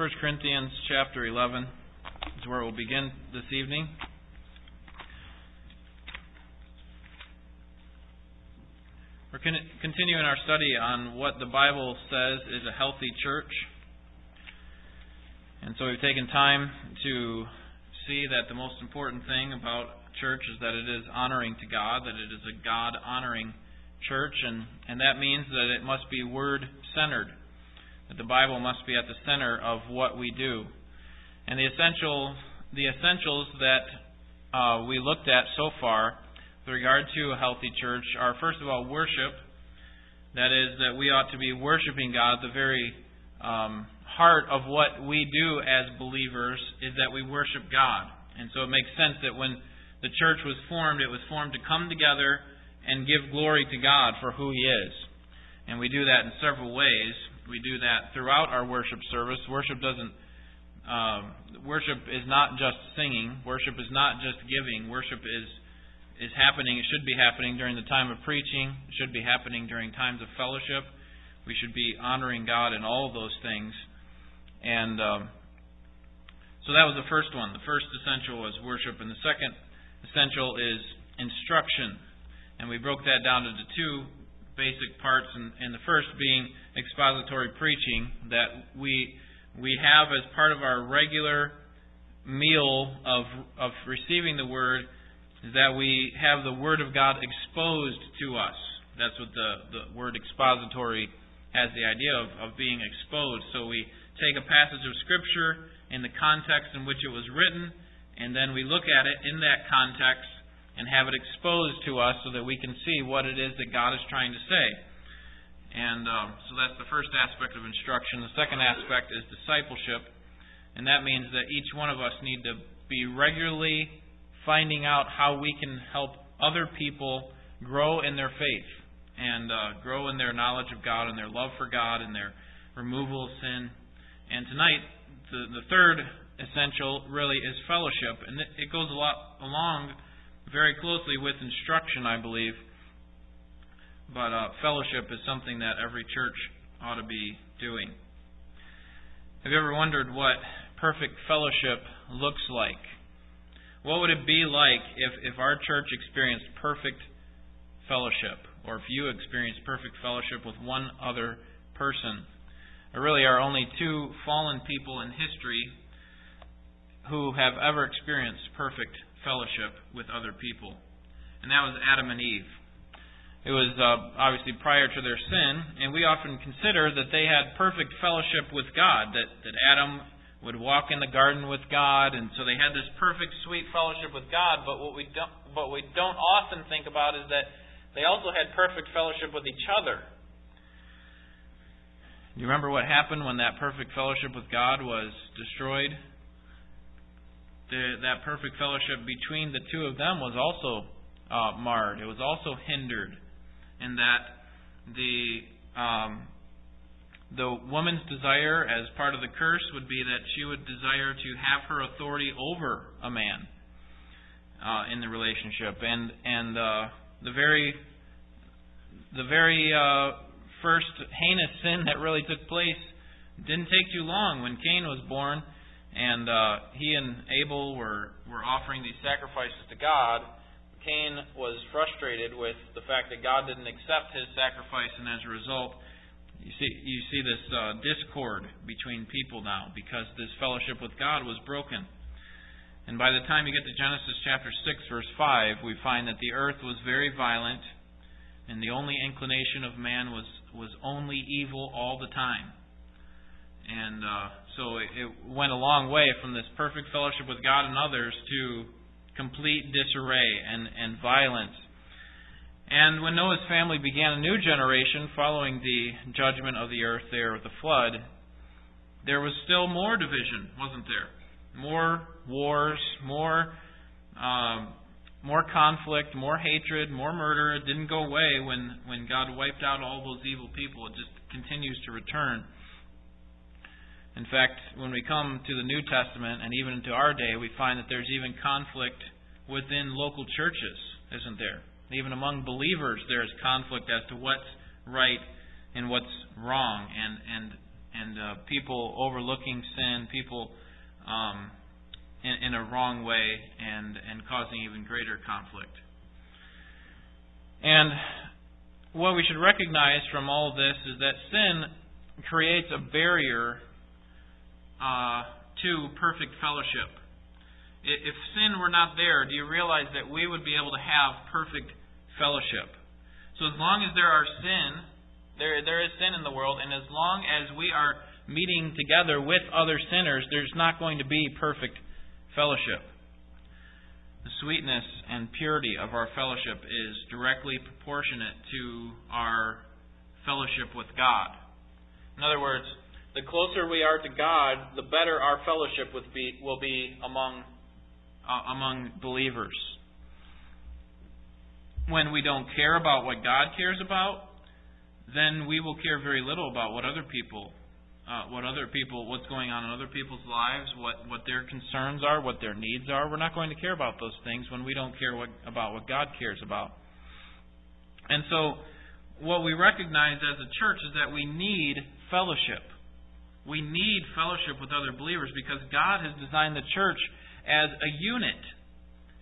1 Corinthians chapter 11 is where we'll begin this evening. We're continuing our study on what the Bible says is a healthy church. And so we've taken time to see that the most important thing about church is that it is honoring to God, that it is a God-honoring church, and that means that it must be Word-centered, that the Bible must be at the center of what we do. And the essentials that we looked at so far with regard to a healthy church are, first of all, worship. That is, that we ought to be worshiping God. The very heart of what we do as believers is that we worship God. And so it makes sense that when the church was formed, it was formed to come together and give glory to God for who He is. And we do that in several ways. We do that throughout our worship service. Worship is not just singing. Worship is not just giving. Worship is happening. It should be happening during the time of preaching. It should be happening during times of fellowship. We should be honoring God in all of those things. And so that was the first one. The first essential was worship. And the second essential is instruction. And we broke that down into two basic parts. And the first being expository preaching, that we have as part of our regular meal of receiving the Word, is that we have the Word of God exposed to us. That's what the word expository has the idea of being exposed. So we take a passage of Scripture in the context in which it was written, and then we look at it in that context and have it exposed to us so that we can see what it is that God is trying to say. And so that's the first aspect of instruction. The second aspect is discipleship. And that means that each one of us need to be regularly finding out how we can help other people grow in their faith and grow in their knowledge of God and their love for God and their removal of sin. And tonight, the third essential really is fellowship. And it goes along very closely with instruction, I believe. But fellowship is something that every church ought to be doing. Have you ever wondered what perfect fellowship looks like? What would it be like if our church experienced perfect fellowship, or if you experienced perfect fellowship with one other person? There really are only two fallen people in history who have ever experienced perfect fellowship with other people. And that was Adam and Eve. It was obviously prior to their sin, and we often consider that they had perfect fellowship with God, that Adam would walk in the garden with God, and so they had this perfect, sweet fellowship with God, but what we don't often think about is that they also had perfect fellowship with each other. Do you remember what happened when that perfect fellowship with God was destroyed? That perfect fellowship between the two of them was also marred. It was also hindered. In that the woman's desire as part of the curse would be that she would desire to have her authority over a man in the relationship, and the very first heinous sin that really took place didn't take too long when Cain was born, and he and Abel were offering these sacrifices to God. Cain was frustrated with the fact that God didn't accept his sacrifice, and as a result, you see this discord between people now because this fellowship with God was broken. And by the time you get to Genesis chapter 6, verse 5, we find that the earth was very violent, and the only inclination of man was only evil all the time. And so it went a long way from this perfect fellowship with God and others to complete disarray and violence. And when Noah's family began a new generation following the judgment of the earth there with the flood, there was still more division, wasn't there? More wars, more conflict, more hatred, more murder. It didn't go away when God wiped out all those evil people. It just continues to return. In fact, when we come to the New Testament and even into our day, we find that there's even conflict within local churches, isn't there? Even among believers, there's conflict as to what's right and what's wrong. And and people overlooking sin, people in a wrong way, and causing even greater conflict. And what we should recognize from all of this is that sin creates a barrier to perfect fellowship. If sin were not there, do you realize that we would be able to have perfect fellowship? So as long as there are sin, there is sin in the world, and as long as we are meeting together with other sinners, there's not going to be perfect fellowship. The sweetness and purity of our fellowship is directly proportionate to our fellowship with God. In other words, the closer we are to God, the better our fellowship will be among believers. When we don't care about what God cares about, then we will care very little about what's going on in other people's lives, what their concerns are, what their needs are. We're not going to care about those things when we don't care about what God cares about. And so, what we recognize as a church is that we need fellowship. We need fellowship with other believers because God has designed the church as a unit.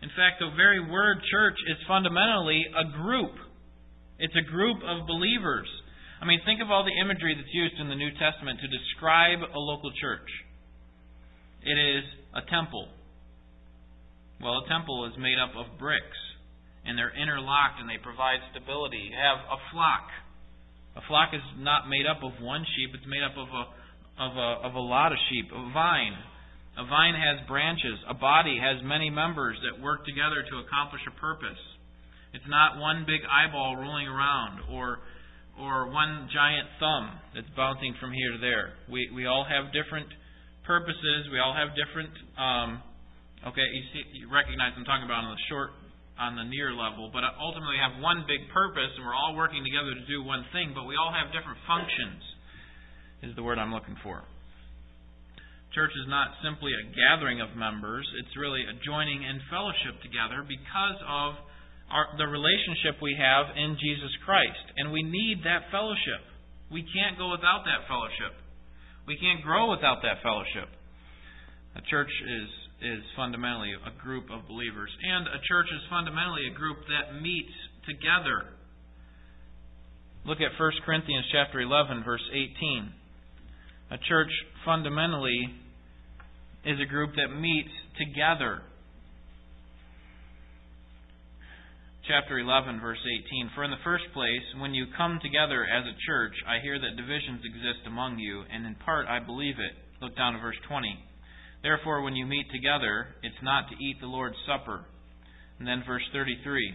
In fact, the very word church is fundamentally a group. It's a group of believers. I mean, think of all the imagery that's used in the New Testament to describe a local church. It is a temple. Well, a temple is made up of bricks, and they're interlocked, and they provide stability. You have a flock. A flock is not made up of one sheep. It's made up of a lot of sheep. A vine. A vine has branches. A body has many members that work together to accomplish a purpose. It's not one big eyeball rolling around or one giant thumb that's bouncing from here to there. We all have different purposes. We all have different... you recognize I'm talking about on the near level, but ultimately have one big purpose, and we're all working together to do one thing, but we all have different functions, is the word I'm looking for. Church is not simply a gathering of members. It's really a joining in fellowship together because of the relationship we have in Jesus Christ. And we need that fellowship. We can't go without that fellowship. We can't grow without that fellowship. A church is fundamentally a group of believers. And a church is fundamentally a group that meets together. Look at 1 Corinthians chapter 11, verse 18. A church fundamentally is a group that meets together. Chapter 11, verse 18. For in the first place, when you come together as a church, I hear that divisions exist among you, and in part I believe it. Look down to verse 20. Therefore, when you meet together, it's not to eat the Lord's Supper. And then verse 33.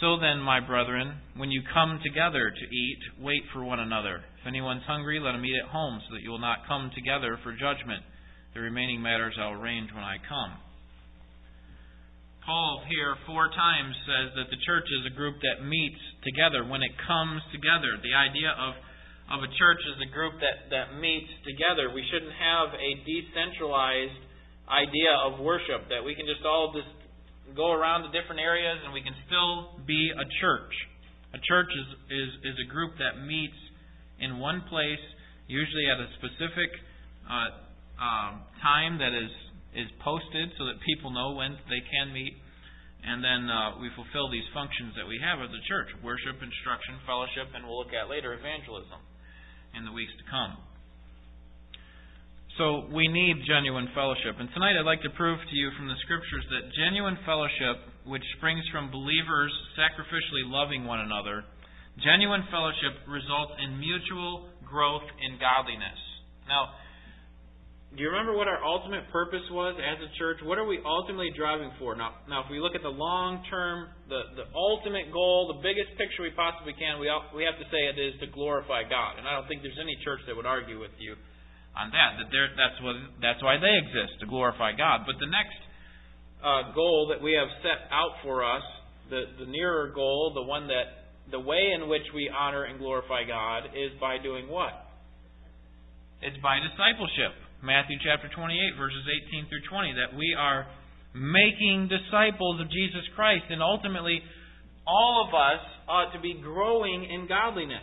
So then, my brethren, when you come together to eat, wait for one another. If anyone's hungry, let him eat at home, so that you will not come together for judgment. The remaining matters I'll arrange when I come. Paul here 4 times says that the church is a group that meets together when it comes together. The idea of a church is a group that meets together. We shouldn't have a decentralized idea of worship, that we can just all just go around to different areas and we can still be a church. A church is a group that meets in one place, usually at a specific time that is posted so that people know when they can meet. And then we fulfill these functions that we have as a church. Worship, instruction, fellowship, and we'll look at later evangelism in the weeks to come. So we need genuine fellowship. And tonight I'd like to prove to you from the Scriptures that genuine fellowship, which springs from believers sacrificially loving one another, genuine fellowship results in mutual growth in godliness. Now, do you remember what our ultimate purpose was as a church? What are we ultimately driving for? Now if we look at the long term, the ultimate goal, the biggest picture we possibly can, we have to say it is to glorify God. And I don't think there's any church that would argue with you on that that's why they exist, to glorify God. But the next goal that we have set out for us, the nearer goal, the way in which we honor and glorify God is by doing what? It's by discipleship. Matthew chapter 28, verses 18 through 20, that we are making disciples of Jesus Christ, and ultimately all of us ought to be growing in godliness.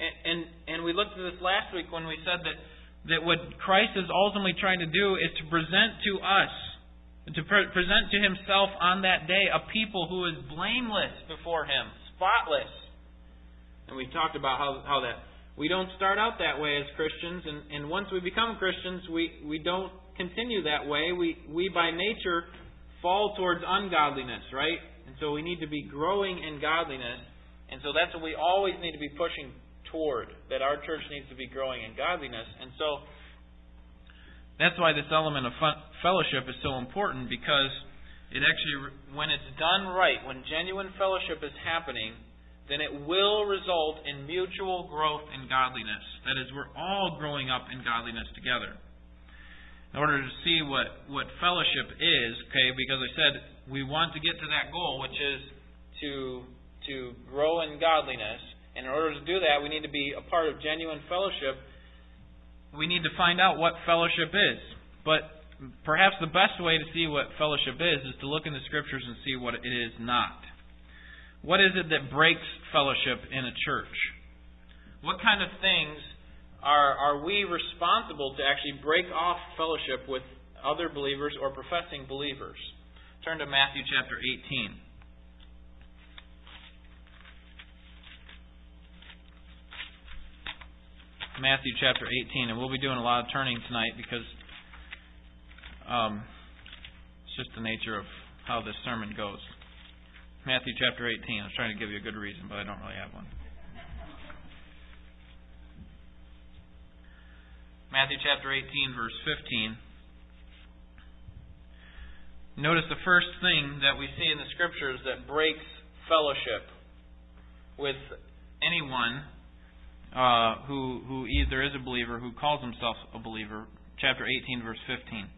And we looked at this last week when we said that what Christ is ultimately trying to do is to present to us, to present to Himself on that day a people who is blameless before Him, spotless. And we talked about how that we don't start out that way as Christians, and once we become Christians, we don't continue that way. We by nature fall towards ungodliness, right? And so we need to be growing in godliness. And so that's what we always need to be pushing toward, that our church needs to be growing in godliness. And so that's why this element of fellowship is so important, because it actually, when it's done right, when genuine fellowship is happening, then it will result in mutual growth in godliness. That is, we're all growing up in godliness together. In order to see what fellowship is, okay, because I said we want to get to that goal, which is to grow in godliness. And in order to do that, we need to be a part of genuine fellowship. We need to find out what fellowship is. But perhaps the best way to see what fellowship is to look in the Scriptures and see what it is not. What is it that breaks fellowship in a church? What kind of things are we responsible to actually break off fellowship with other believers or professing believers? Turn to Matthew chapter 18. Matthew chapter 18, and we'll be doing a lot of turning tonight because it's just the nature of how this sermon goes. Matthew chapter 18. I was trying to give you a good reason, but I don't really have one. Matthew chapter 18, verse 15. Notice the first thing that we see in the Scriptures that breaks fellowship with anyone who either is a believer or who calls himself a believer. Chapter 18, verse 15.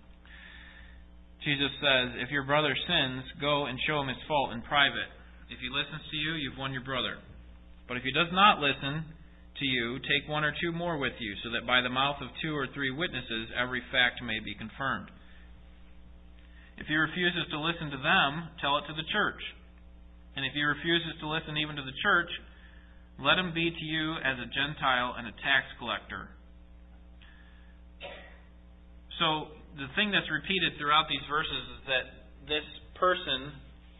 Jesus says, "If your brother sins, go and show him his fault in private. If he listens to you, you've won your brother. But if he does not listen to you, take one or two more with you, so that by the mouth of two or three witnesses every fact may be confirmed. If he refuses to listen to them, tell it to the church. And if he refuses to listen even to the church, let him be to you as a Gentile and a tax collector." So the thing that's repeated throughout these verses is that this person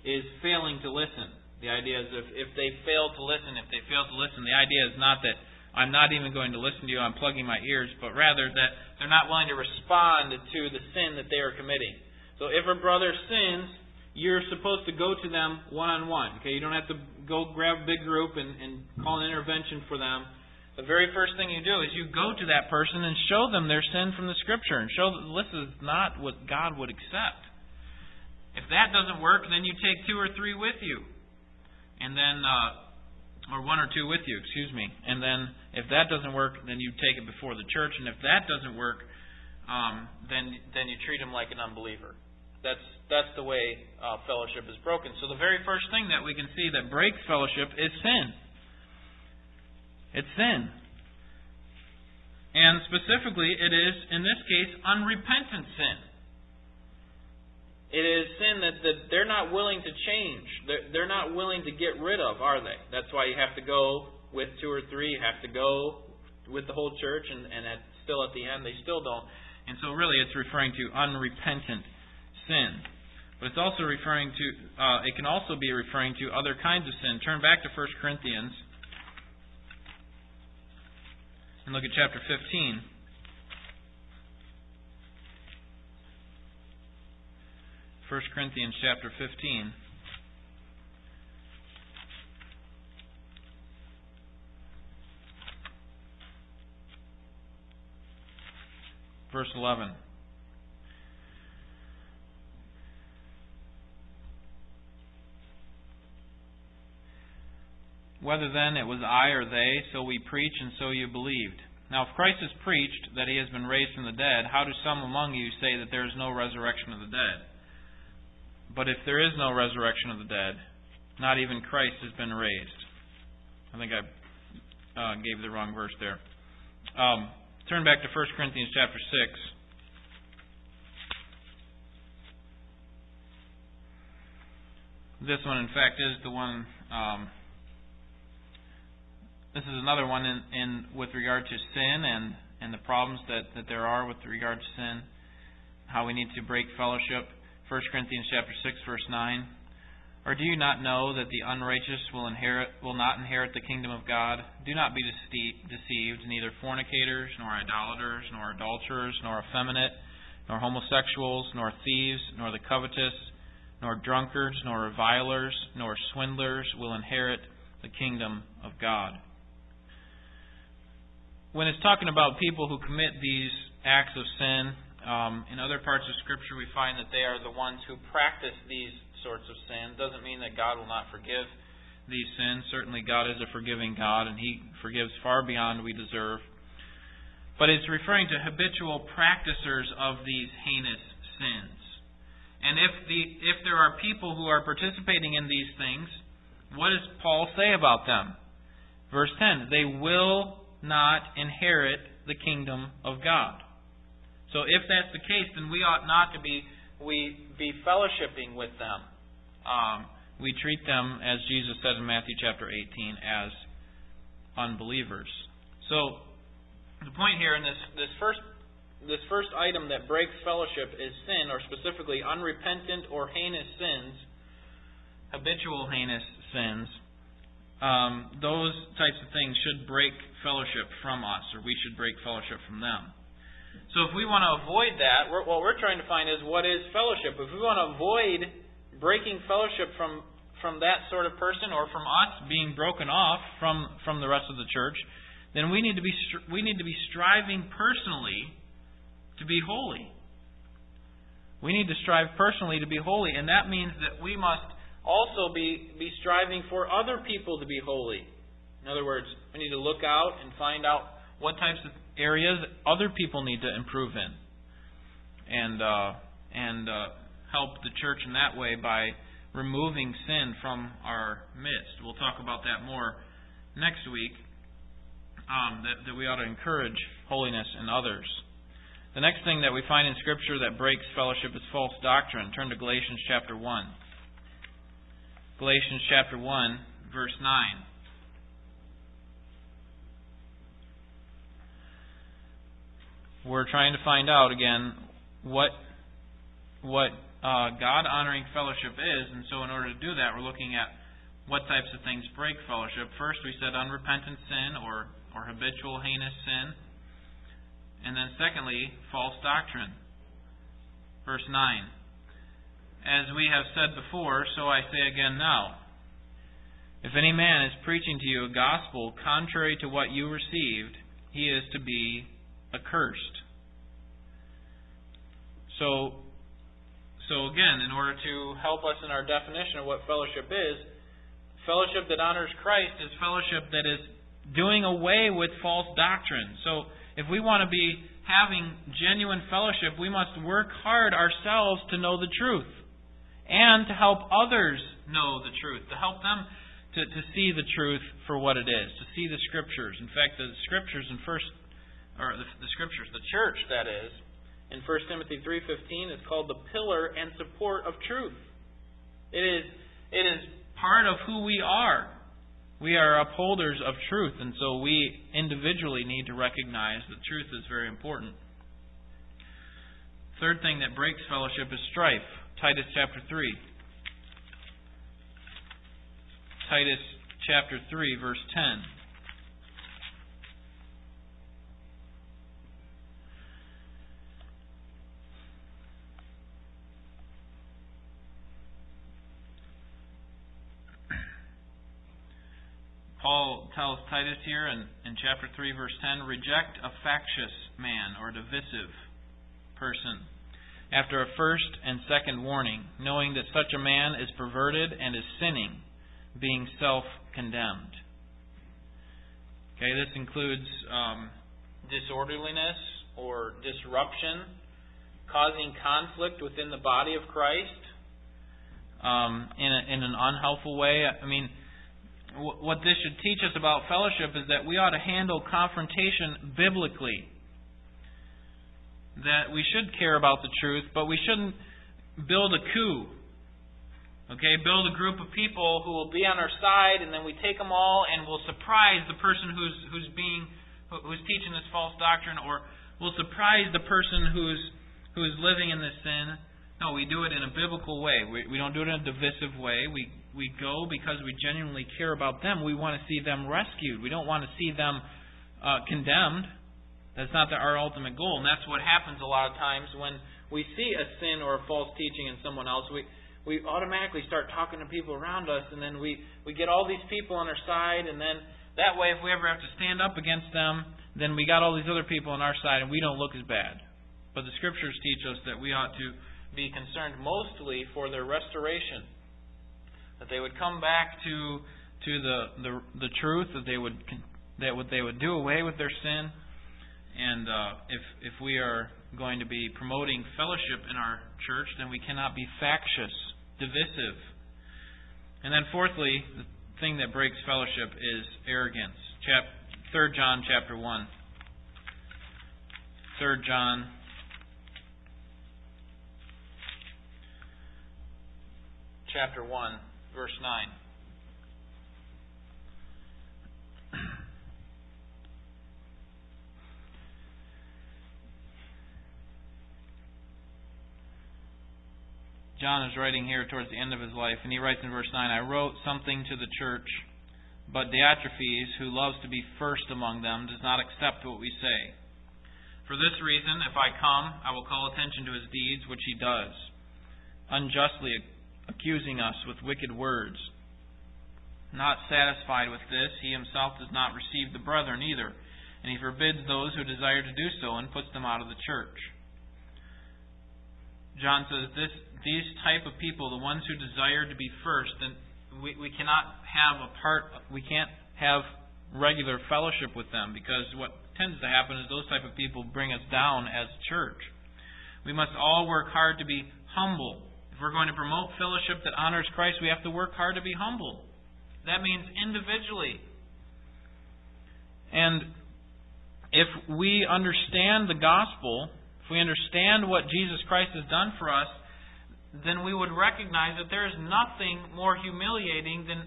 is failing to listen. The idea is if they fail to listen, the idea is not that I'm not even going to listen to you, I'm plugging my ears, but rather that they're not willing to respond to the sin that they are committing. So if a brother sins, you're supposed to go to them one-on-one. Okay, you don't have to go grab a big group and call an intervention for them. The very first thing you do is you go to that person and show them their sin from the Scripture and show that this is not what God would accept. If that doesn't work, then you take two or three with you. And then, or one or two with you, excuse me. And then, if that doesn't work, then you take it before the church. And if that doesn't work, then you treat them like an unbeliever. That's the way fellowship is broken. So the very first thing that we can see that breaks fellowship is sin. It's sin. And specifically, it is, in this case, unrepentant sin. It is sin that they're not willing to change. They're not willing to get rid of, are they? That's why you have to go with two or three. You have to go with the whole church, and still at the end, they still don't. And so really it's referring to unrepentant sin. But it's also referring to, it can also be referring to other kinds of sin. Turn back to 1 Corinthians and look at chapter 15. First Corinthians chapter 15. Verse 11. "Whether then it was I or they, so we preach and so you believed. Now if Christ is preached that He has been raised from the dead, how do some among you say that there is no resurrection of the dead? But if there is no resurrection of the dead, not even Christ has been raised." I think I gave the wrong verse there. Turn back to 1 Corinthians chapter 6. This one, in fact, is the one This is another one in with regard to sin and the problems that there are with regard to sin, how we need to break fellowship. 1 Corinthians chapter 6, verse 9. Or do you not know that the unrighteous will not inherit the kingdom of God? Do not be deceived, neither fornicators, nor idolaters, nor adulterers, nor effeminate, nor homosexuals, nor thieves, nor the covetous, nor drunkards, nor revilers, nor swindlers will inherit the kingdom of God. When it's talking about people who commit these acts of sin, in other parts of Scripture we find that they are the ones who practice these sorts of sin. Doesn't mean that God will not forgive these sins. Certainly God is a forgiving God, and He forgives far beyond we deserve. But it's referring to habitual practicers of these heinous sins. And if there are people who are participating in these things, what does Paul say about them? Verse 10, they will not inherit the kingdom of God. So if that's the case, then we ought not to be fellowshipping with them. We treat them, as Jesus said in Matthew chapter 18, as unbelievers. So the point here in this first item that breaks fellowship is sin, or specifically unrepentant or heinous sins, habitual heinous sins. Those types of things should break fellowship from us, or we should break fellowship from them. So if we want to avoid that, what we're trying to find is what is fellowship. If we want to avoid breaking fellowship from that sort of person, or from us being broken off from the rest of the church, then we need to be striving personally to be holy. We need to strive personally to be holy, and that means that we must also be striving for other people to be holy. In other words, we need to look out and find out what types of areas other people need to improve in, and help the church in that way by removing sin from our midst. We'll talk about that more next week. That we ought to encourage holiness in others. The next thing that we find in Scripture that breaks fellowship is false doctrine. Turn to Galatians chapter 1. Galatians chapter 1, verse 9. We're trying to find out again what God-honoring fellowship is, and so in order to do that, we're looking at what types of things break fellowship. First, we said unrepentant sin or habitual heinous sin, and then secondly, false doctrine. Verse 9, as we have said before, so I say again now, if any man is preaching to you a gospel contrary to what you received, he is to be accursed. So again, in order to help us in our definition of what fellowship is, fellowship that honors Christ is fellowship that is doing away with false doctrine. So if we want to be having genuine fellowship, we must work hard ourselves to know the truth and to help others know the truth, to help them to see the truth for what it is, to see the Scriptures. In fact, the Scriptures in the church, that is, in 1 Timothy 3:15 is called the pillar and support of truth. It is part of who we are. We are upholders of truth, and so we individually need to recognize that truth is very important. Third thing that breaks fellowship is strife. Titus chapter 3. Titus chapter 3, verse 10. Paul tells Titus here in chapter 3, verse 10, reject a factious man or divisive person after a first and second warning, knowing that such a man is perverted and is sinning, being self-condemned. Okay, this includes disorderliness or disruption, causing conflict within the body of Christ in an unhelpful way. I mean, what this should teach us about fellowship is that we ought to handle confrontation biblically. That we should care about the truth, but we shouldn't build a coup Okay, build a group of people who will be on our side, and then we take them all and we'll surprise the person who's teaching this false doctrine, or we'll surprise the person who's living in this sin. No, we do it in a biblical way. We don't do it in a divisive way. We go because we genuinely care about them. We want to see them rescued. We don't want to see them condemned. That's not our ultimate goal, and that's what happens a lot of times when we see a sin or a false teaching in someone else. We automatically start talking to people around us, and then we get all these people on our side, and then that way if we ever have to stand up against them, then we got all these other people on our side and we don't look as bad. But the Scriptures teach us that we ought to be concerned mostly for their restoration, that they would come back to the truth, that they would do away with their sin, and if we are going to be promoting fellowship in our church, then we cannot be factious, divisive. And then fourthly, the thing that breaks fellowship is arrogance. 3 John chapter 1. 3 John chapter 1, verse 9. John is writing here towards the end of his life, and he writes in verse 9, I wrote something to the church, but Diotrephes, who loves to be first among them, does not accept what we say. For this reason, if I come, I will call attention to his deeds, which he does, unjustly accusing us with wicked words. Not satisfied with this, he himself does not receive the brethren either, and he forbids those who desire to do so and puts them out of the church. John says, these type of people, the ones who desire to be first, and we can't have regular fellowship with them, because what tends to happen is those type of people bring us down as a church. We must all work hard to be humble. If we're going to promote fellowship that honors Christ, we have to work hard to be humble. That means individually. And if we understand the gospel, if we understand what Jesus Christ has done for us, then we would recognize that there is nothing more humiliating than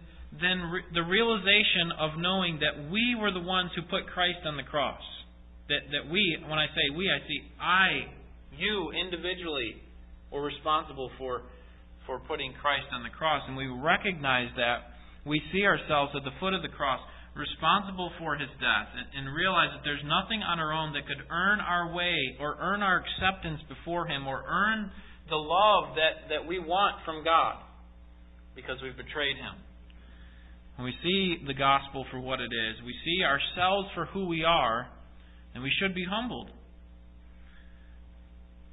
the realization of knowing that we were the ones who put Christ on the cross. That we, when I say we, I see you individually were responsible for putting Christ on the cross. And we recognize that. We see ourselves at the foot of the cross, responsible for his death, and realize that there's nothing on our own that could earn our way or earn our acceptance before him or earn the love that we want from God, because we've betrayed him. When we see the gospel for what it is, we see ourselves for who we are, and we should be humbled.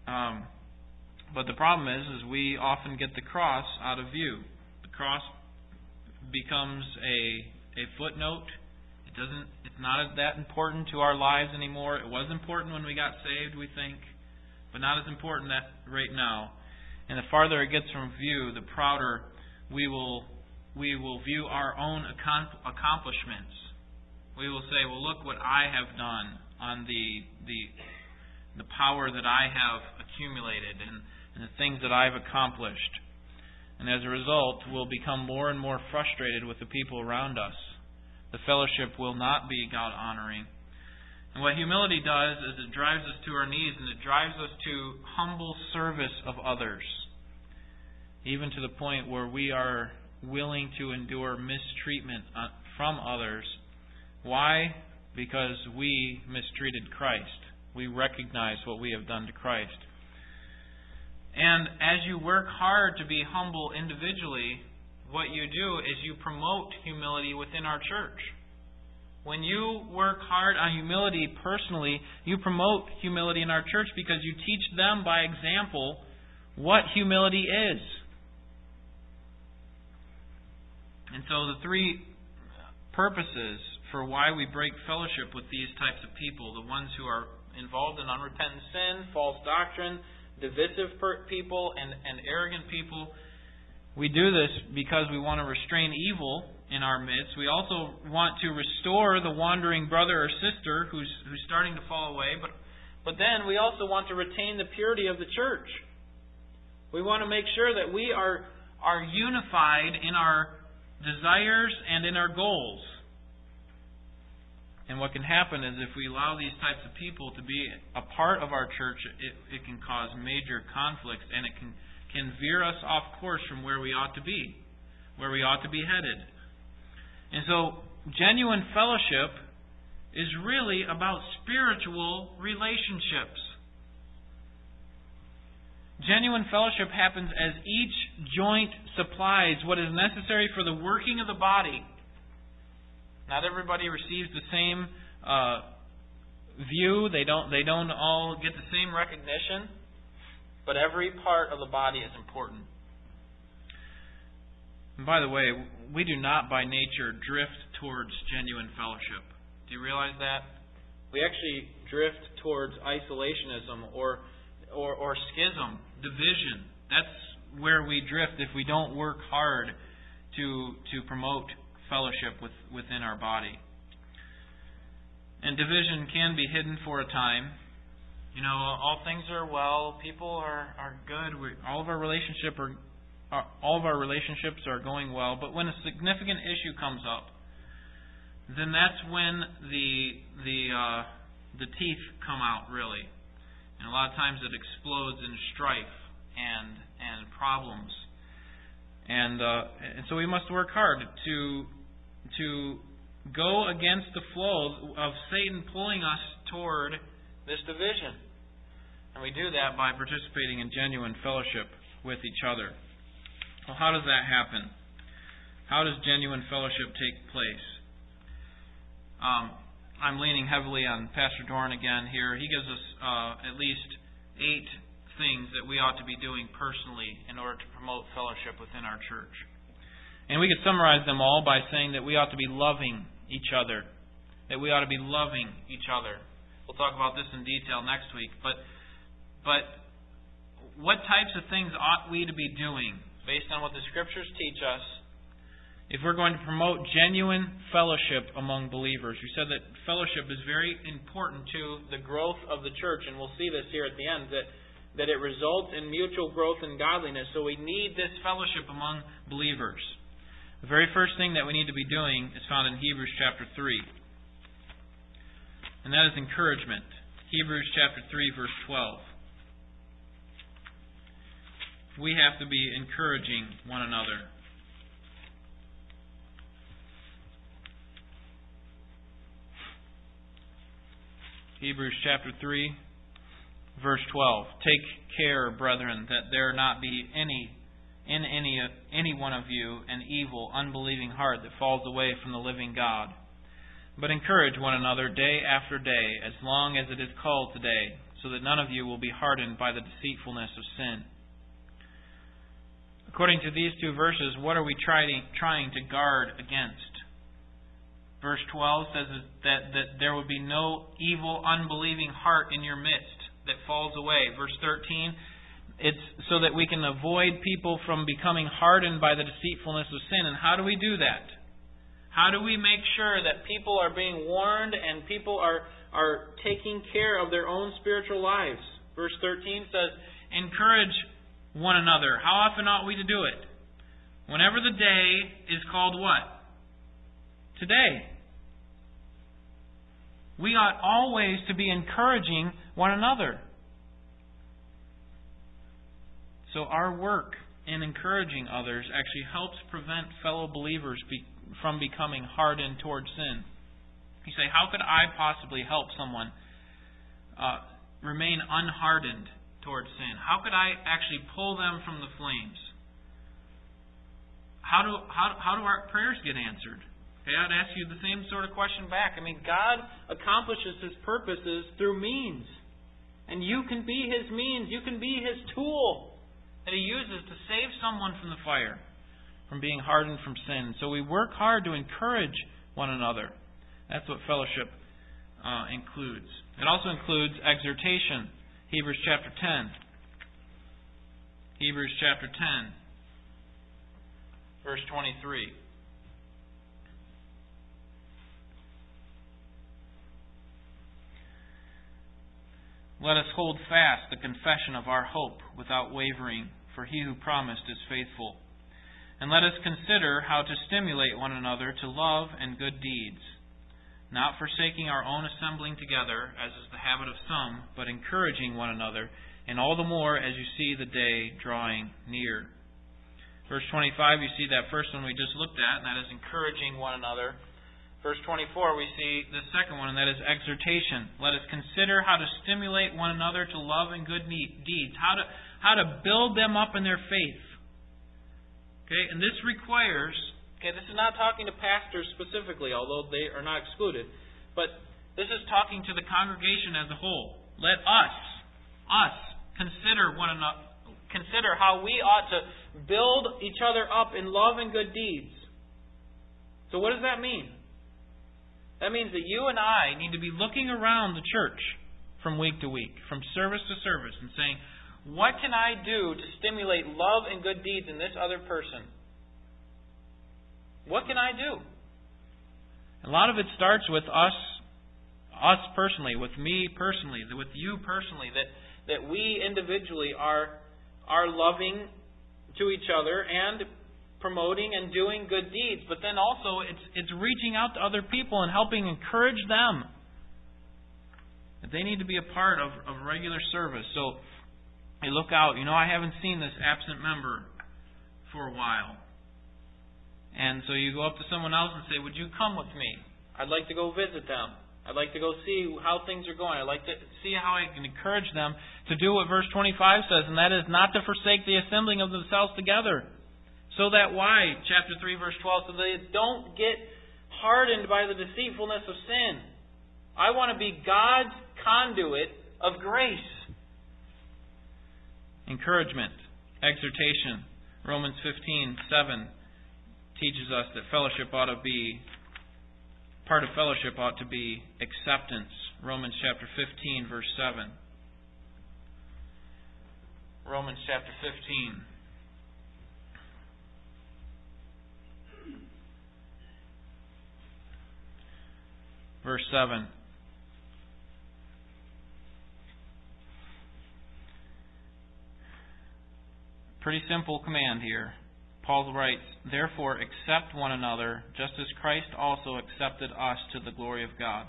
But the problem is we often get the cross out of view. The cross becomes a footnote. It's not that important to our lives anymore. It was important when we got saved, we think, but not as important right now. And the farther it gets from view, the prouder we will view our own accomplishments. We will say, well, look what I have done on the power that I have accumulated and the things that I've accomplished. And as a result, we'll become more and more frustrated with the people around us. The fellowship will not be God-honoring. And what humility does is it drives us to our knees, and it drives us to humble service of others, even to the point where we are willing to endure mistreatment from others. Why? Because we mistreated Christ. We recognize what we have done to Christ. And as you work hard to be humble individually, what you do is you promote humility within our church. When you work hard on humility personally, you promote humility in our church because you teach them by example what humility is. And so the three purposes for why we break fellowship with these types of people, the ones who are involved in unrepentant sin, false doctrine, divisive people, and arrogant people, we do this because we want to restrain evil in our midst. We also want to restore the wandering brother or sister who's starting to fall away, but then we also want to retain the purity of the church. We want to make sure that we are are unified in our desires and in our goals. And what can happen is if we allow these types of people to be a part of our church, it can cause major conflicts, and it can veer us off course from where we ought to be, where we ought to be headed. And so, genuine fellowship is really about spiritual relationships. Genuine fellowship happens as each joint supplies what is necessary for the working of the body. Not everybody receives the same view. They don't all get the same recognition. But every part of the body is important. And by the way, we do not by nature drift towards genuine fellowship. Do you realize that? We actually drift towards isolationism or schism, division. That's where we drift if we don't work hard to promote fellowship within our body. And division can be hidden for a time. You know, all things are well. People are good. All of our relationships are going well. But when a significant issue comes up, then that's when the teeth come out, really. And a lot of times it explodes in strife and problems. And so we must work hard to go against the flow of Satan pulling us toward this division. And we do that by participating in genuine fellowship with each other. Well, how does that happen? How does genuine fellowship take place? I'm leaning heavily on Pastor Dorn again here. He gives us at least 8 things that we ought to be doing personally in order to promote fellowship within our church. And we could summarize them all by saying that we ought to be loving each other. That we ought to be loving each other. We'll talk about this in detail next week. But what types of things ought we to be doing based on what the Scriptures teach us if we're going to promote genuine fellowship among believers? We said that fellowship is very important to the growth of the church, and we'll see this here at the end, that it results in mutual growth and godliness. So we need this fellowship among believers. The very first thing that we need to be doing is found in Hebrews chapter 3. And that is encouragement. Hebrews chapter 3, verse 12. We have to be encouraging one another. Hebrews chapter 3. Verse 12, take care, brethren, that there not be any one of you an evil, unbelieving heart that falls away from the living God. But encourage one another day after day, as long as it is called today, so that none of you will be hardened by the deceitfulness of sin. According to these two verses, what are we trying to guard against? Verse 12 says that there would be no evil, unbelieving heart in your midst that falls away. Verse 13, it's so that we can avoid people from becoming hardened by the deceitfulness of sin. And how do we do that? How do we make sure that people are being warned and people are taking care of their own spiritual lives? Verse 13 says, encourage one another. How often ought we to do it? Whenever the day is called what? Today. We ought always to be encouraging one another. So our work in encouraging others actually helps prevent fellow believers from becoming hardened towards sin. You say, how could I possibly help someone remain unhardened towards sin? How could I actually pull them from the flames? How do our prayers get answered? Okay, I'd ask you the same sort of question back. I mean, God accomplishes His purposes through means. And you can be His means. You can be His tool that He uses to save someone from the fire, from being hardened from sin. So we work hard to encourage one another. That's what fellowship includes. It also includes exhortation. Hebrews chapter 10. Hebrews chapter 10, verse 23. Let us hold fast the confession of our hope without wavering, for He who promised is faithful. And let us consider how to stimulate one another to love and good deeds, not forsaking our own assembling together, as is the habit of some, but encouraging one another, and all the more as you see the day drawing near. Verse 25, you see that first one we just looked at, and that is encouraging one another. Verse 24, we see the second one, and that is exhortation. Let us consider how to stimulate one another to love and good deeds, how to build them up in their faith. Okay, and this requires, okay, this is not talking to pastors specifically, although they are not excluded, but this is talking to the congregation as a whole. Let us consider one another, consider how we ought to build each other up in love and good deeds. So what does that mean? That means that you and I need to be looking around the church from week to week, from service to service, and saying, what can I do to stimulate love and good deeds in this other person? What can I do? A lot of it starts with us personally, with me personally, with you personally, that we individually are loving to each other and promoting and doing good deeds, but then also it's reaching out to other people and helping encourage them. They need to be a part of regular service. So I look out, I haven't seen this absent member for a while. And so you go up to someone else and say, would you come with me? I'd like to go visit them. I'd like to go see how things are going. I'd like to see how I can encourage them to do what verse 25 says, and that is not to forsake the assembling of themselves together. So that why? Chapter 3, verse 12. So they don't get hardened by the deceitfulness of sin. I want to be God's conduit of grace. Encouragement. Exhortation. Romans 15:7 teaches us that part of fellowship ought to be acceptance. Romans chapter 15, verse 7. Romans chapter 15. Verse 7. Pretty simple command here. Paul writes, therefore accept one another, just as Christ also accepted us to the glory of God.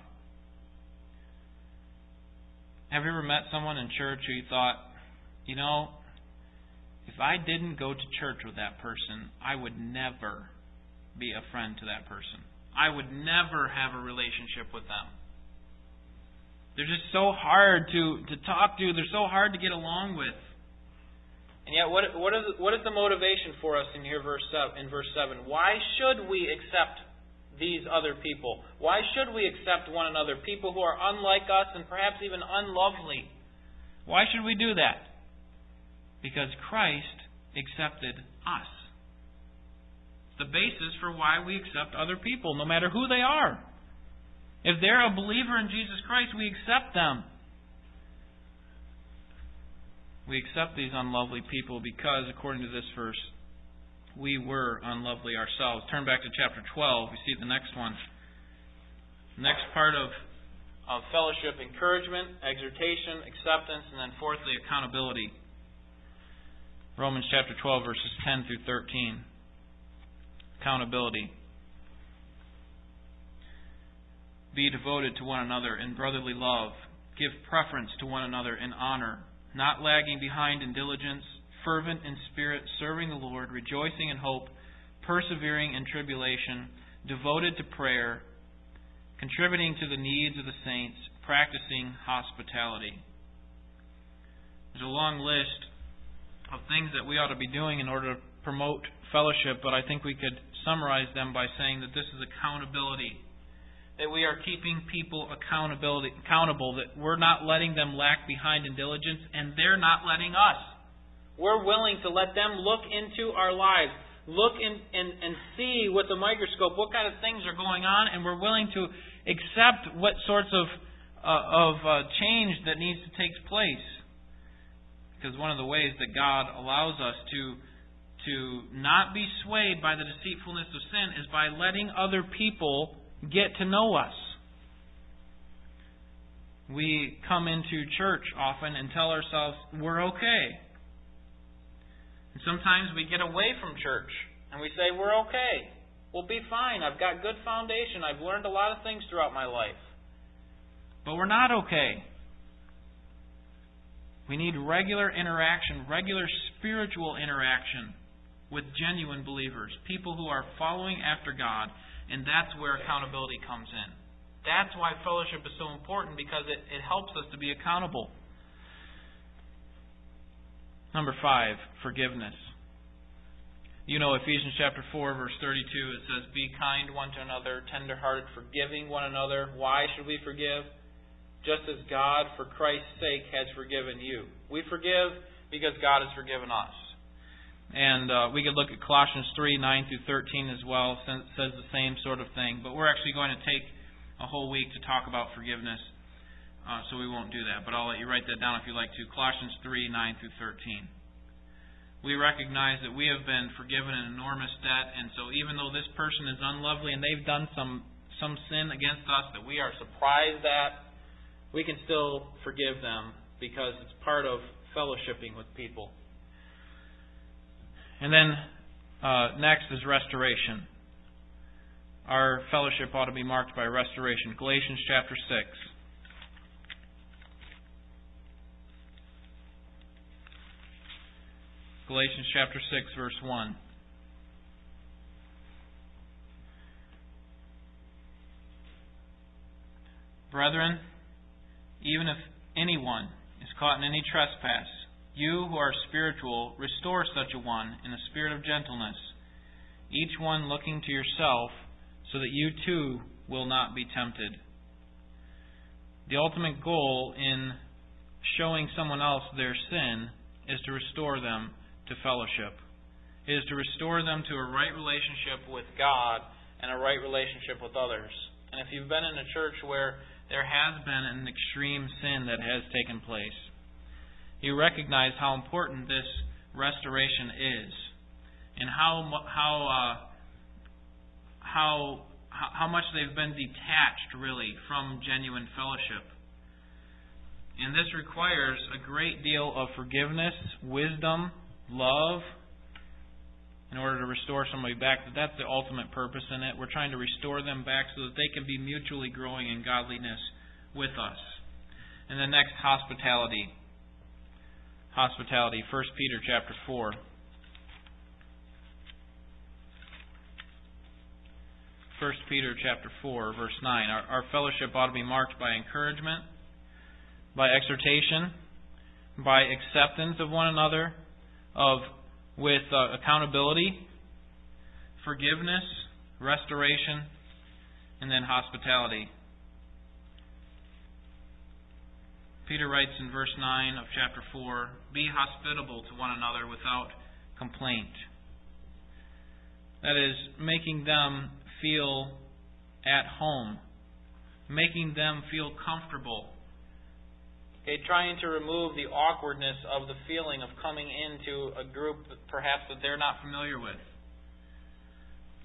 Have you ever met someone in church who you thought, if I didn't go to church with that person, I would never be a friend to that person. I would never have a relationship with them. They're just so hard to talk to. They're so hard to get along with. And yet, what is the motivation for us in here? In verse 7, why should we accept these other people? Why should we accept one another? People who are unlike us and perhaps even unlovely. Why should we do that? Because Christ accepted us. The basis for why we accept other people, no matter who they are. If they're a believer in Jesus Christ, we accept them. We accept these unlovely people because, according to this verse, we were unlovely ourselves. Turn back to chapter 12. We see the next one. Next part of fellowship, encouragement, exhortation, acceptance, and then fourthly, accountability. Romans chapter 12, verses 10 through 13. Accountability. Be devoted to one another in brotherly love. Give preference to one another in honor, not lagging behind in diligence, fervent in spirit, serving the Lord, rejoicing in hope, persevering in tribulation, devoted to prayer, contributing to the needs of the saints, practicing hospitality. There's a long list of things that we ought to be doing in order to promote fellowship, but I think we could summarize them by saying that this is accountability. That we are keeping people accountable, that we're not letting them lag behind in diligence, and they're not letting us. We're willing to let them look into our lives, look and see with the microscope what kind of things are going on, and we're willing to accept what sorts of change that needs to take place. Because one of the ways that God allows us to not be swayed by the deceitfulness of sin is by letting other people get to know us. We come into church often and tell ourselves we're okay. And sometimes we get away from church and we say, we're okay. We'll be fine. I've got good foundation. I've learned a lot of things throughout my life. But we're not okay. We need regular interaction, regular spiritual interaction with genuine believers, people who are following after God, and that's where accountability comes in. That's why fellowship is so important, because it helps us to be accountable. Number 5, forgiveness. You know, Ephesians chapter 4, verse 32, it says, be kind one to another, tender-hearted, forgiving one another. Why should we forgive? Just as God, for Christ's sake, has forgiven you. We forgive because God has forgiven us. And we could look at Colossians 3, 9 through 13 as well. It says the same sort of thing. But we're actually going to take a whole week to talk about forgiveness. So we won't do that. But I'll let you write that down if you like to. Colossians 3, 9 through 13. We recognize that we have been forgiven an enormous debt. And so even though this person is unlovely and they've done some sin against us that we are surprised at, we can still forgive them because it's part of fellowshipping with people. And then next is restoration. Our fellowship ought to be marked by restoration. Galatians chapter 6. Galatians chapter 6, verse 1. Brethren, even if anyone is caught in any trespass, you who are spiritual, restore such a one in a spirit of gentleness, each one looking to yourself, so that you too will not be tempted. The ultimate goal in showing someone else their sin is to restore them to fellowship. It is to restore them to a right relationship with God and a right relationship with others. And if you've been in a church where there has been an extreme sin that has taken place, you recognize how important this restoration is, and how much they've been detached really from genuine fellowship. And this requires a great deal of forgiveness, wisdom, love, in order to restore somebody back. That's the ultimate purpose in it. We're trying to restore them back so that they can be mutually growing in godliness with us. And then next, hospitality. Hospitality, 1 Peter chapter 4. 1 Peter chapter 4, verse 9. Our fellowship ought to be marked by encouragement, by exhortation, by acceptance of one another, with accountability, forgiveness, restoration, and then hospitality. Peter writes in verse 9 of chapter 4, be hospitable to one another without complaint. That is, making them feel at home. Making them feel comfortable. Okay, trying to remove the awkwardness of the feeling of coming into a group perhaps that they're not familiar with.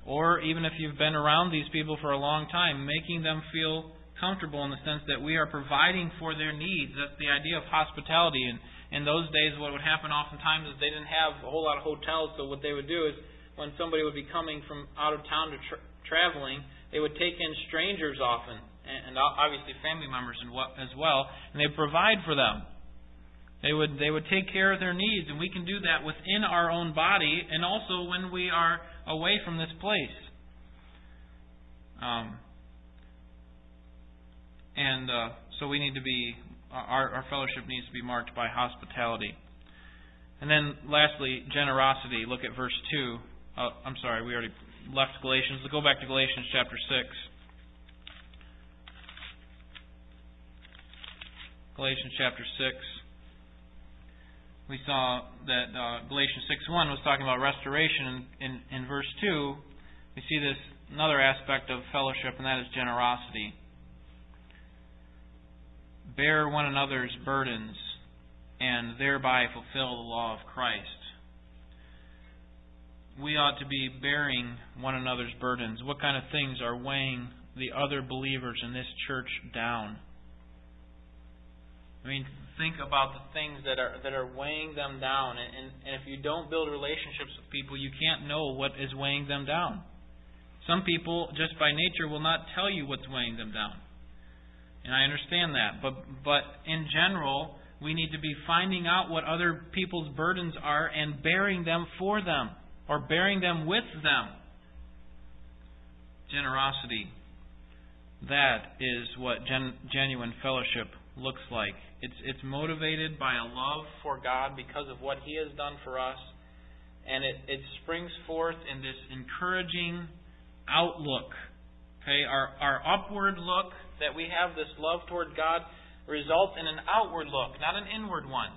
Or even if you've been around these people for a long time, making them feel comfortable in the sense that we are providing for their needs. That's the idea of hospitality. And in those days, what would happen oftentimes is they didn't have a whole lot of hotels, so what they would do is when somebody would be coming from out of town to traveling, they would take in strangers often, and obviously family members as well, and they provide for them. They would take care of their needs, and we can do that within our own body and also when we are away from this place. So we need to be, our fellowship needs to be marked by hospitality. And then lastly, generosity. Look at verse 2. I'm sorry, we already left Galatians. Let's go back to Galatians chapter 6. Galatians chapter 6. We saw that Galatians 6:1 was talking about restoration. In verse 2, we see this another aspect of fellowship, and that is generosity. Bear one another's burdens, and thereby fulfill the law of Christ. We ought to be bearing one another's burdens. What kind of things are weighing the other believers in this church down? I mean, think about the things that are weighing them down. And if you don't build relationships with people, you can't know what is weighing them down. Some people, just by nature, will not tell you what's weighing them down. And I understand that. But in general, we need to be finding out what other people's burdens are and bearing them for them, or bearing them with them. Generosity. That is what genuine fellowship looks like. It's motivated by a love for God because of what He has done for us, and it springs forth in this encouraging outlook. Okay, our upward look that we have, this love toward God, results in an outward look, not an inward one.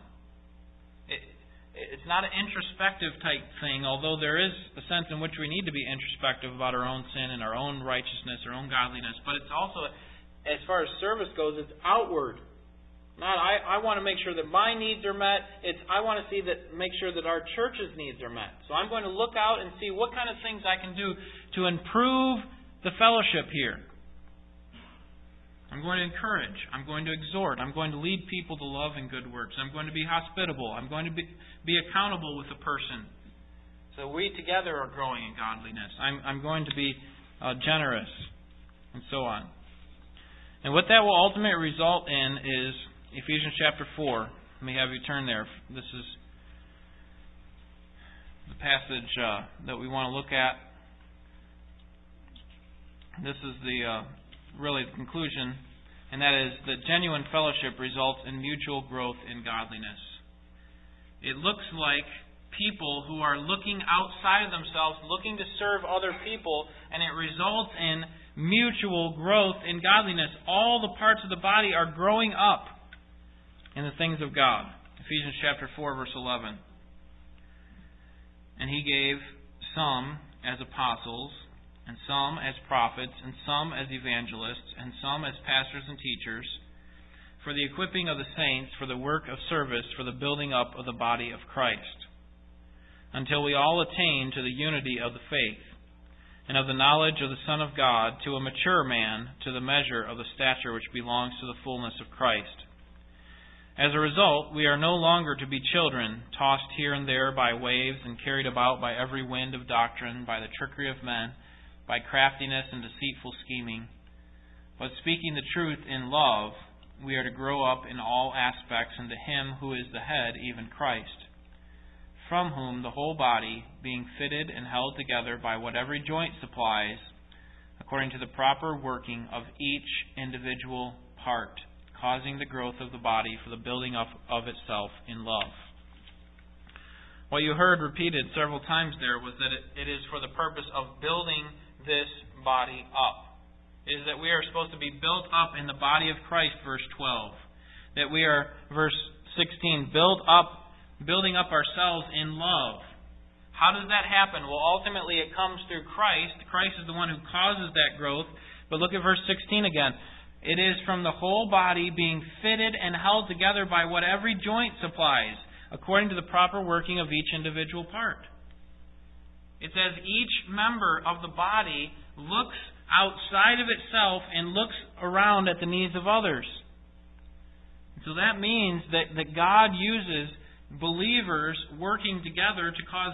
It's not an introspective type thing, although there is a sense in which we need to be introspective about our own sin and our own righteousness, our own godliness. But it's also, as far as service goes, it's outward. Not I want to make sure that my needs are met. It's I want to make sure that our church's needs are met. So I'm going to look out and see what kind of things I can do to improve the fellowship here. I'm going to encourage. I'm going to exhort. I'm going to lead people to love and good works. I'm going to be hospitable. I'm going to be accountable with a person. So we together are growing in godliness. I'm going to be generous, and so on. And what that will ultimately result in is Ephesians chapter 4. Let me have you turn there. This is the passage that we want to look at. This is really the conclusion, and that is that genuine fellowship results in mutual growth in godliness. It looks like people who are looking outside of themselves, looking to serve other people, and it results in mutual growth in godliness. All the parts of the body are growing up in the things of God. Ephesians chapter 4, verse 11. And He gave some as apostles, and some as prophets, and some as evangelists, and some as pastors and teachers, for the equipping of the saints, for the work of service, for the building up of the body of Christ, until we all attain to the unity of the faith, and of the knowledge of the Son of God, to a mature man, to the measure of the stature which belongs to the fullness of Christ. As a result, we are no longer to be children, tossed here and there by waves and carried about by every wind of doctrine, by the trickery of men, by craftiness and deceitful scheming. But speaking the truth in love, we are to grow up in all aspects into Him who is the head, even Christ, from whom the whole body, being fitted and held together by what every joint supplies, according to the proper working of each individual part, causing the growth of the body for the building up of itself in love. What you heard repeated several times there was that it is for the purpose of building this body up. It is that we are supposed to be built up in the body of Christ, verse 12. That we are, verse 16, building up ourselves in love. How does that happen? Well, ultimately it comes through Christ. Christ is the one who causes that growth. But look at verse 16 again. It is from the whole body being fitted and held together by what every joint supplies, according to the proper working of each individual part. It says each member of the body looks outside of itself and looks around at the needs of others. So that means that God uses believers working together to cause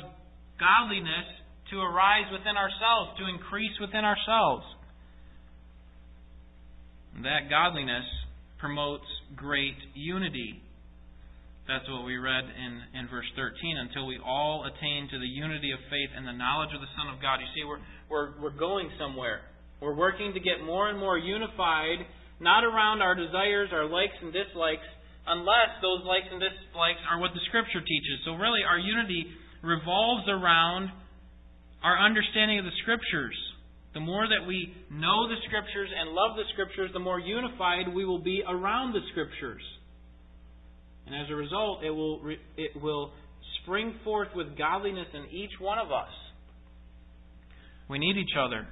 godliness to arise within ourselves, to increase within ourselves. That godliness promotes great unity. That's what we read in verse 13, until we all attain to the unity of faith and the knowledge of the Son of God. You see, we're going somewhere. We're working to get more and more unified, not around our desires, our likes and dislikes, unless those likes and dislikes are what the Scripture teaches. So really, our unity revolves around our understanding of the Scriptures. The more that we know the Scriptures and love the Scriptures, the more unified we will be around the Scriptures. And as a result, it will spring forth with godliness in each one of us. We need each other.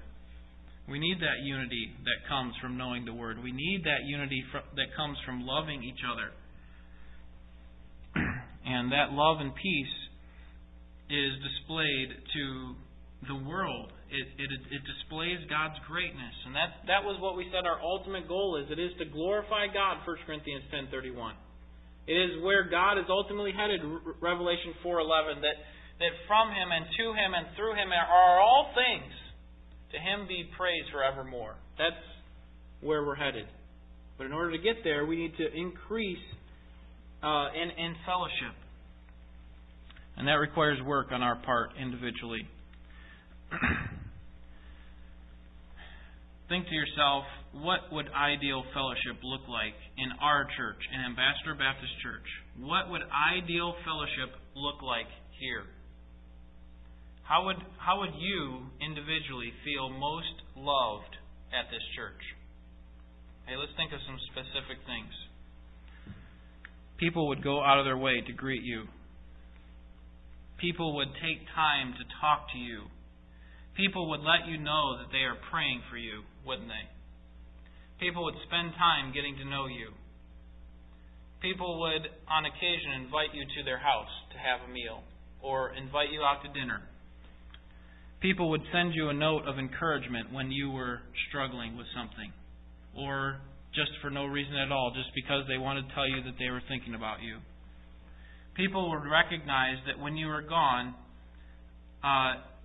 We need that unity that comes from knowing the Word. We need that unity that comes from loving each other. And that love and peace is displayed to the world. It displays God's greatness. And that was what we said our ultimate goal is. It is to glorify God, 1 Corinthians 10:31. It is where God is ultimately headed, Revelation 4:11, that from Him and to Him and through Him are all things. To Him be praise forevermore. That's where we're headed. But in order to get there, we need to increase in fellowship. And that requires work on our part individually. Think to yourself, what would ideal fellowship look like in our church, in Ambassador Baptist Church? What would ideal fellowship look like here? How would you individually feel most loved at this church? Hey, let's think of some specific things. People would go out of their way to greet you. People would take time to talk to you. People would let you know that they are praying for you, wouldn't they? People would spend time getting to know you. People would, on occasion, invite you to their house to have a meal or invite you out to dinner. People would send you a note of encouragement when you were struggling with something or just for no reason at all, just because they wanted to tell you that they were thinking about you. People would recognize that when you were gone,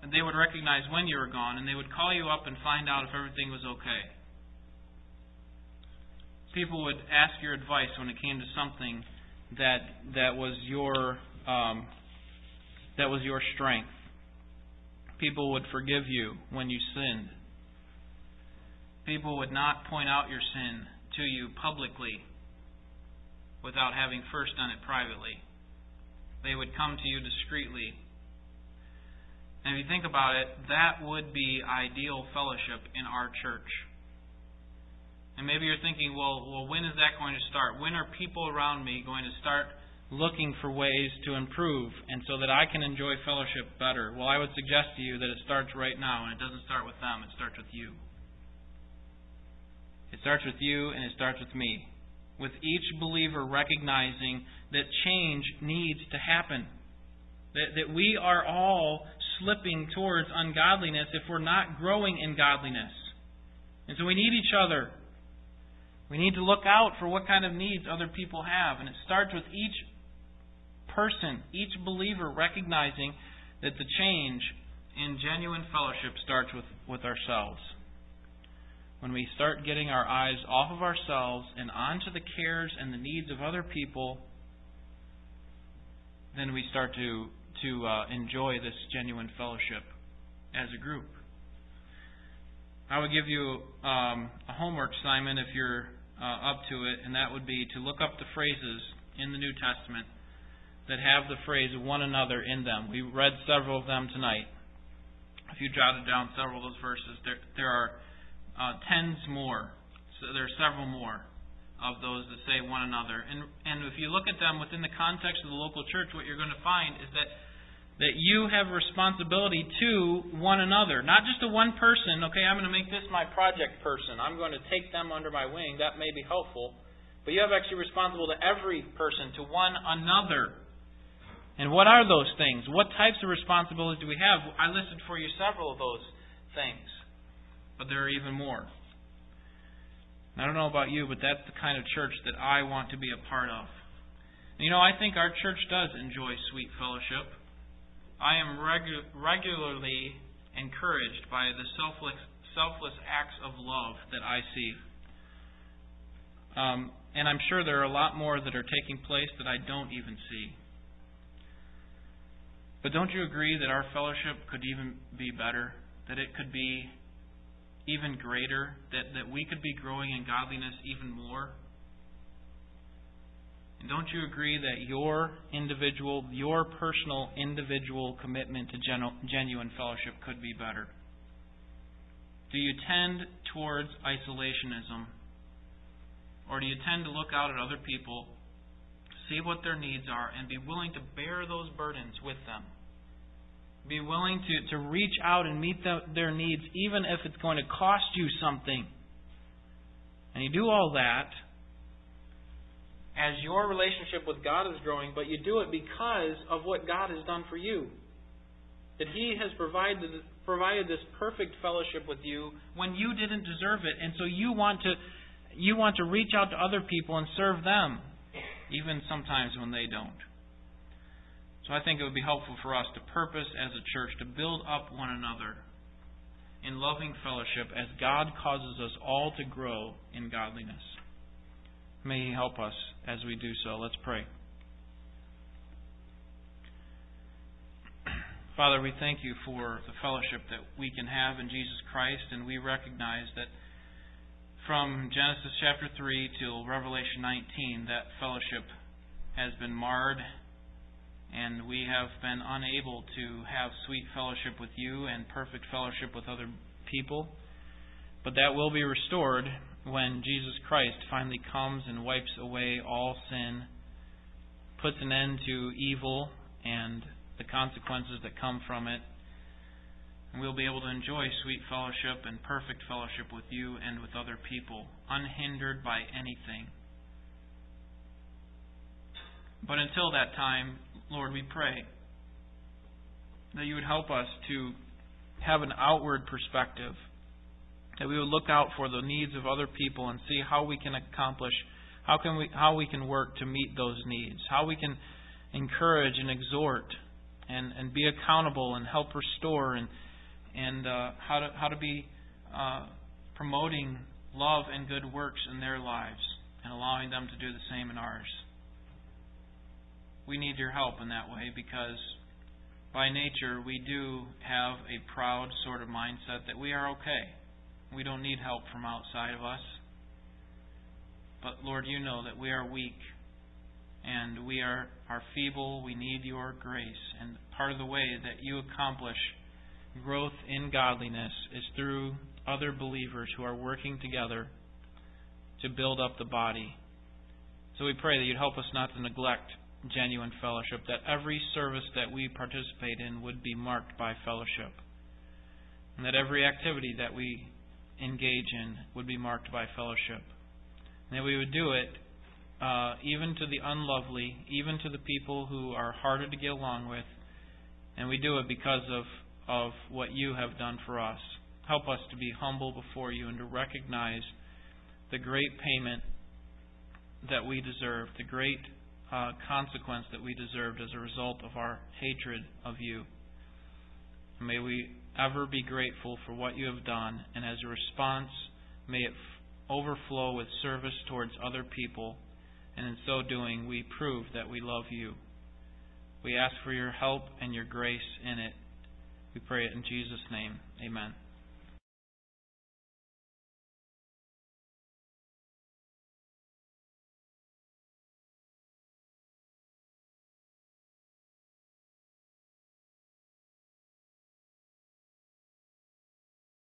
they would recognize when you were gone, and they would call you up and find out if everything was okay. People would ask your advice when it came to something that was your strength. People would forgive you when you sinned. People would not point out your sin to you publicly without having first done it privately. They would come to you discreetly. And if you think about it, that would be ideal fellowship in our church. And maybe you're thinking, well, when is that going to start? When are people around me going to start looking for ways to improve and so that I can enjoy fellowship better? Well, I would suggest to you that it starts right now, and it doesn't start with them. It starts with you. It starts with you, and it starts with me. With each believer recognizing that change needs to happen. That we are all slipping towards ungodliness if we're not growing in godliness. And so we need each other. We need to look out for what kind of needs other people have. And it starts with each person, each believer recognizing that the change in genuine fellowship starts with ourselves. When we start getting our eyes off of ourselves and onto the cares and the needs of other people, then we start to enjoy this genuine fellowship as a group. I would give you a homework assignment if you're up to it, and that would be to look up the phrases in the New Testament that have the phrase one another in them. We read several of them tonight. If you jotted down several of those verses, there are tens more. So there are several more of those that say one another. And if you look at them within the context of the local church, what you're going to find is that you have responsibility to one another. Not just to one person, okay, I'm going to make this my project person. I'm going to take them under my wing. That may be helpful. But you have actually responsible to every person, to one another. And what are those things? What types of responsibilities do we have? I listed for you several of those things. But there are even more. I don't know about you, but that's the kind of church that I want to be a part of. And I think our church does enjoy sweet fellowship. I am regularly encouraged by the selfless acts of love that I see. And I'm sure there are a lot more that are taking place that I don't even see. But don't you agree that our fellowship could even be better? That it could be even greater, that we could be growing in godliness even more? And don't you agree that your personal individual commitment to genuine fellowship could be better? Do you tend towards isolationism? Or do you tend to look out at other people, see what their needs are, and be willing to bear those burdens with them? Be willing to reach out and meet their needs, even if it's going to cost you something. And you do all that as your relationship with God is growing, but you do it because of what God has done for you. That He has provided this perfect fellowship with you when you didn't deserve it, and so you want to reach out to other people and serve them. even sometimes when they don't. So I think it would be helpful for us to purpose as a church to build up one another in loving fellowship as God causes us all to grow in godliness. May He help us as we do so. Let's pray. Father, we thank You for the fellowship that we can have in Jesus Christ, and we recognize that from Genesis chapter 3 till Revelation 19, that fellowship has been marred, and we have been unable to have sweet fellowship with You and perfect fellowship with other people. But that will be restored when Jesus Christ finally comes and wipes away all sin, puts an end to evil and the consequences that come from it. And we'll be able to enjoy sweet fellowship and perfect fellowship with You and with other people, unhindered by anything. But until that time, Lord, we pray that You would help us to have an outward perspective, that we would look out for the needs of other people and see how we can accomplish, how we can work to meet those needs, how we can encourage and exhort and be accountable and help restore, and how to be promoting love and good works in their lives and allowing them to do the same in ours. We need Your help in that way, because by nature we do have a proud sort of mindset that we are okay. We don't need help from outside of us. But Lord, You know that we are weak and we are feeble. We need Your grace. And part of the way that You accomplish growth in godliness is through other believers who are working together to build up the body. So we pray that You'd help us not to neglect genuine fellowship, that every service that we participate in would be marked by fellowship, and that every activity that we engage in would be marked by fellowship, and that we would do it even to the unlovely, even to the people who are harder to get along with. And we do it because of what You have done for us. Help us to be humble before You and to recognize the great payment that we deserve, the great consequence that we deserved as a result of our hatred of You. And may we ever be grateful for what You have done, and as a response, may it overflow with service towards other people. And in so doing, we prove that we love You. We ask for Your help and Your grace in it. We pray it in Jesus' name. Amen.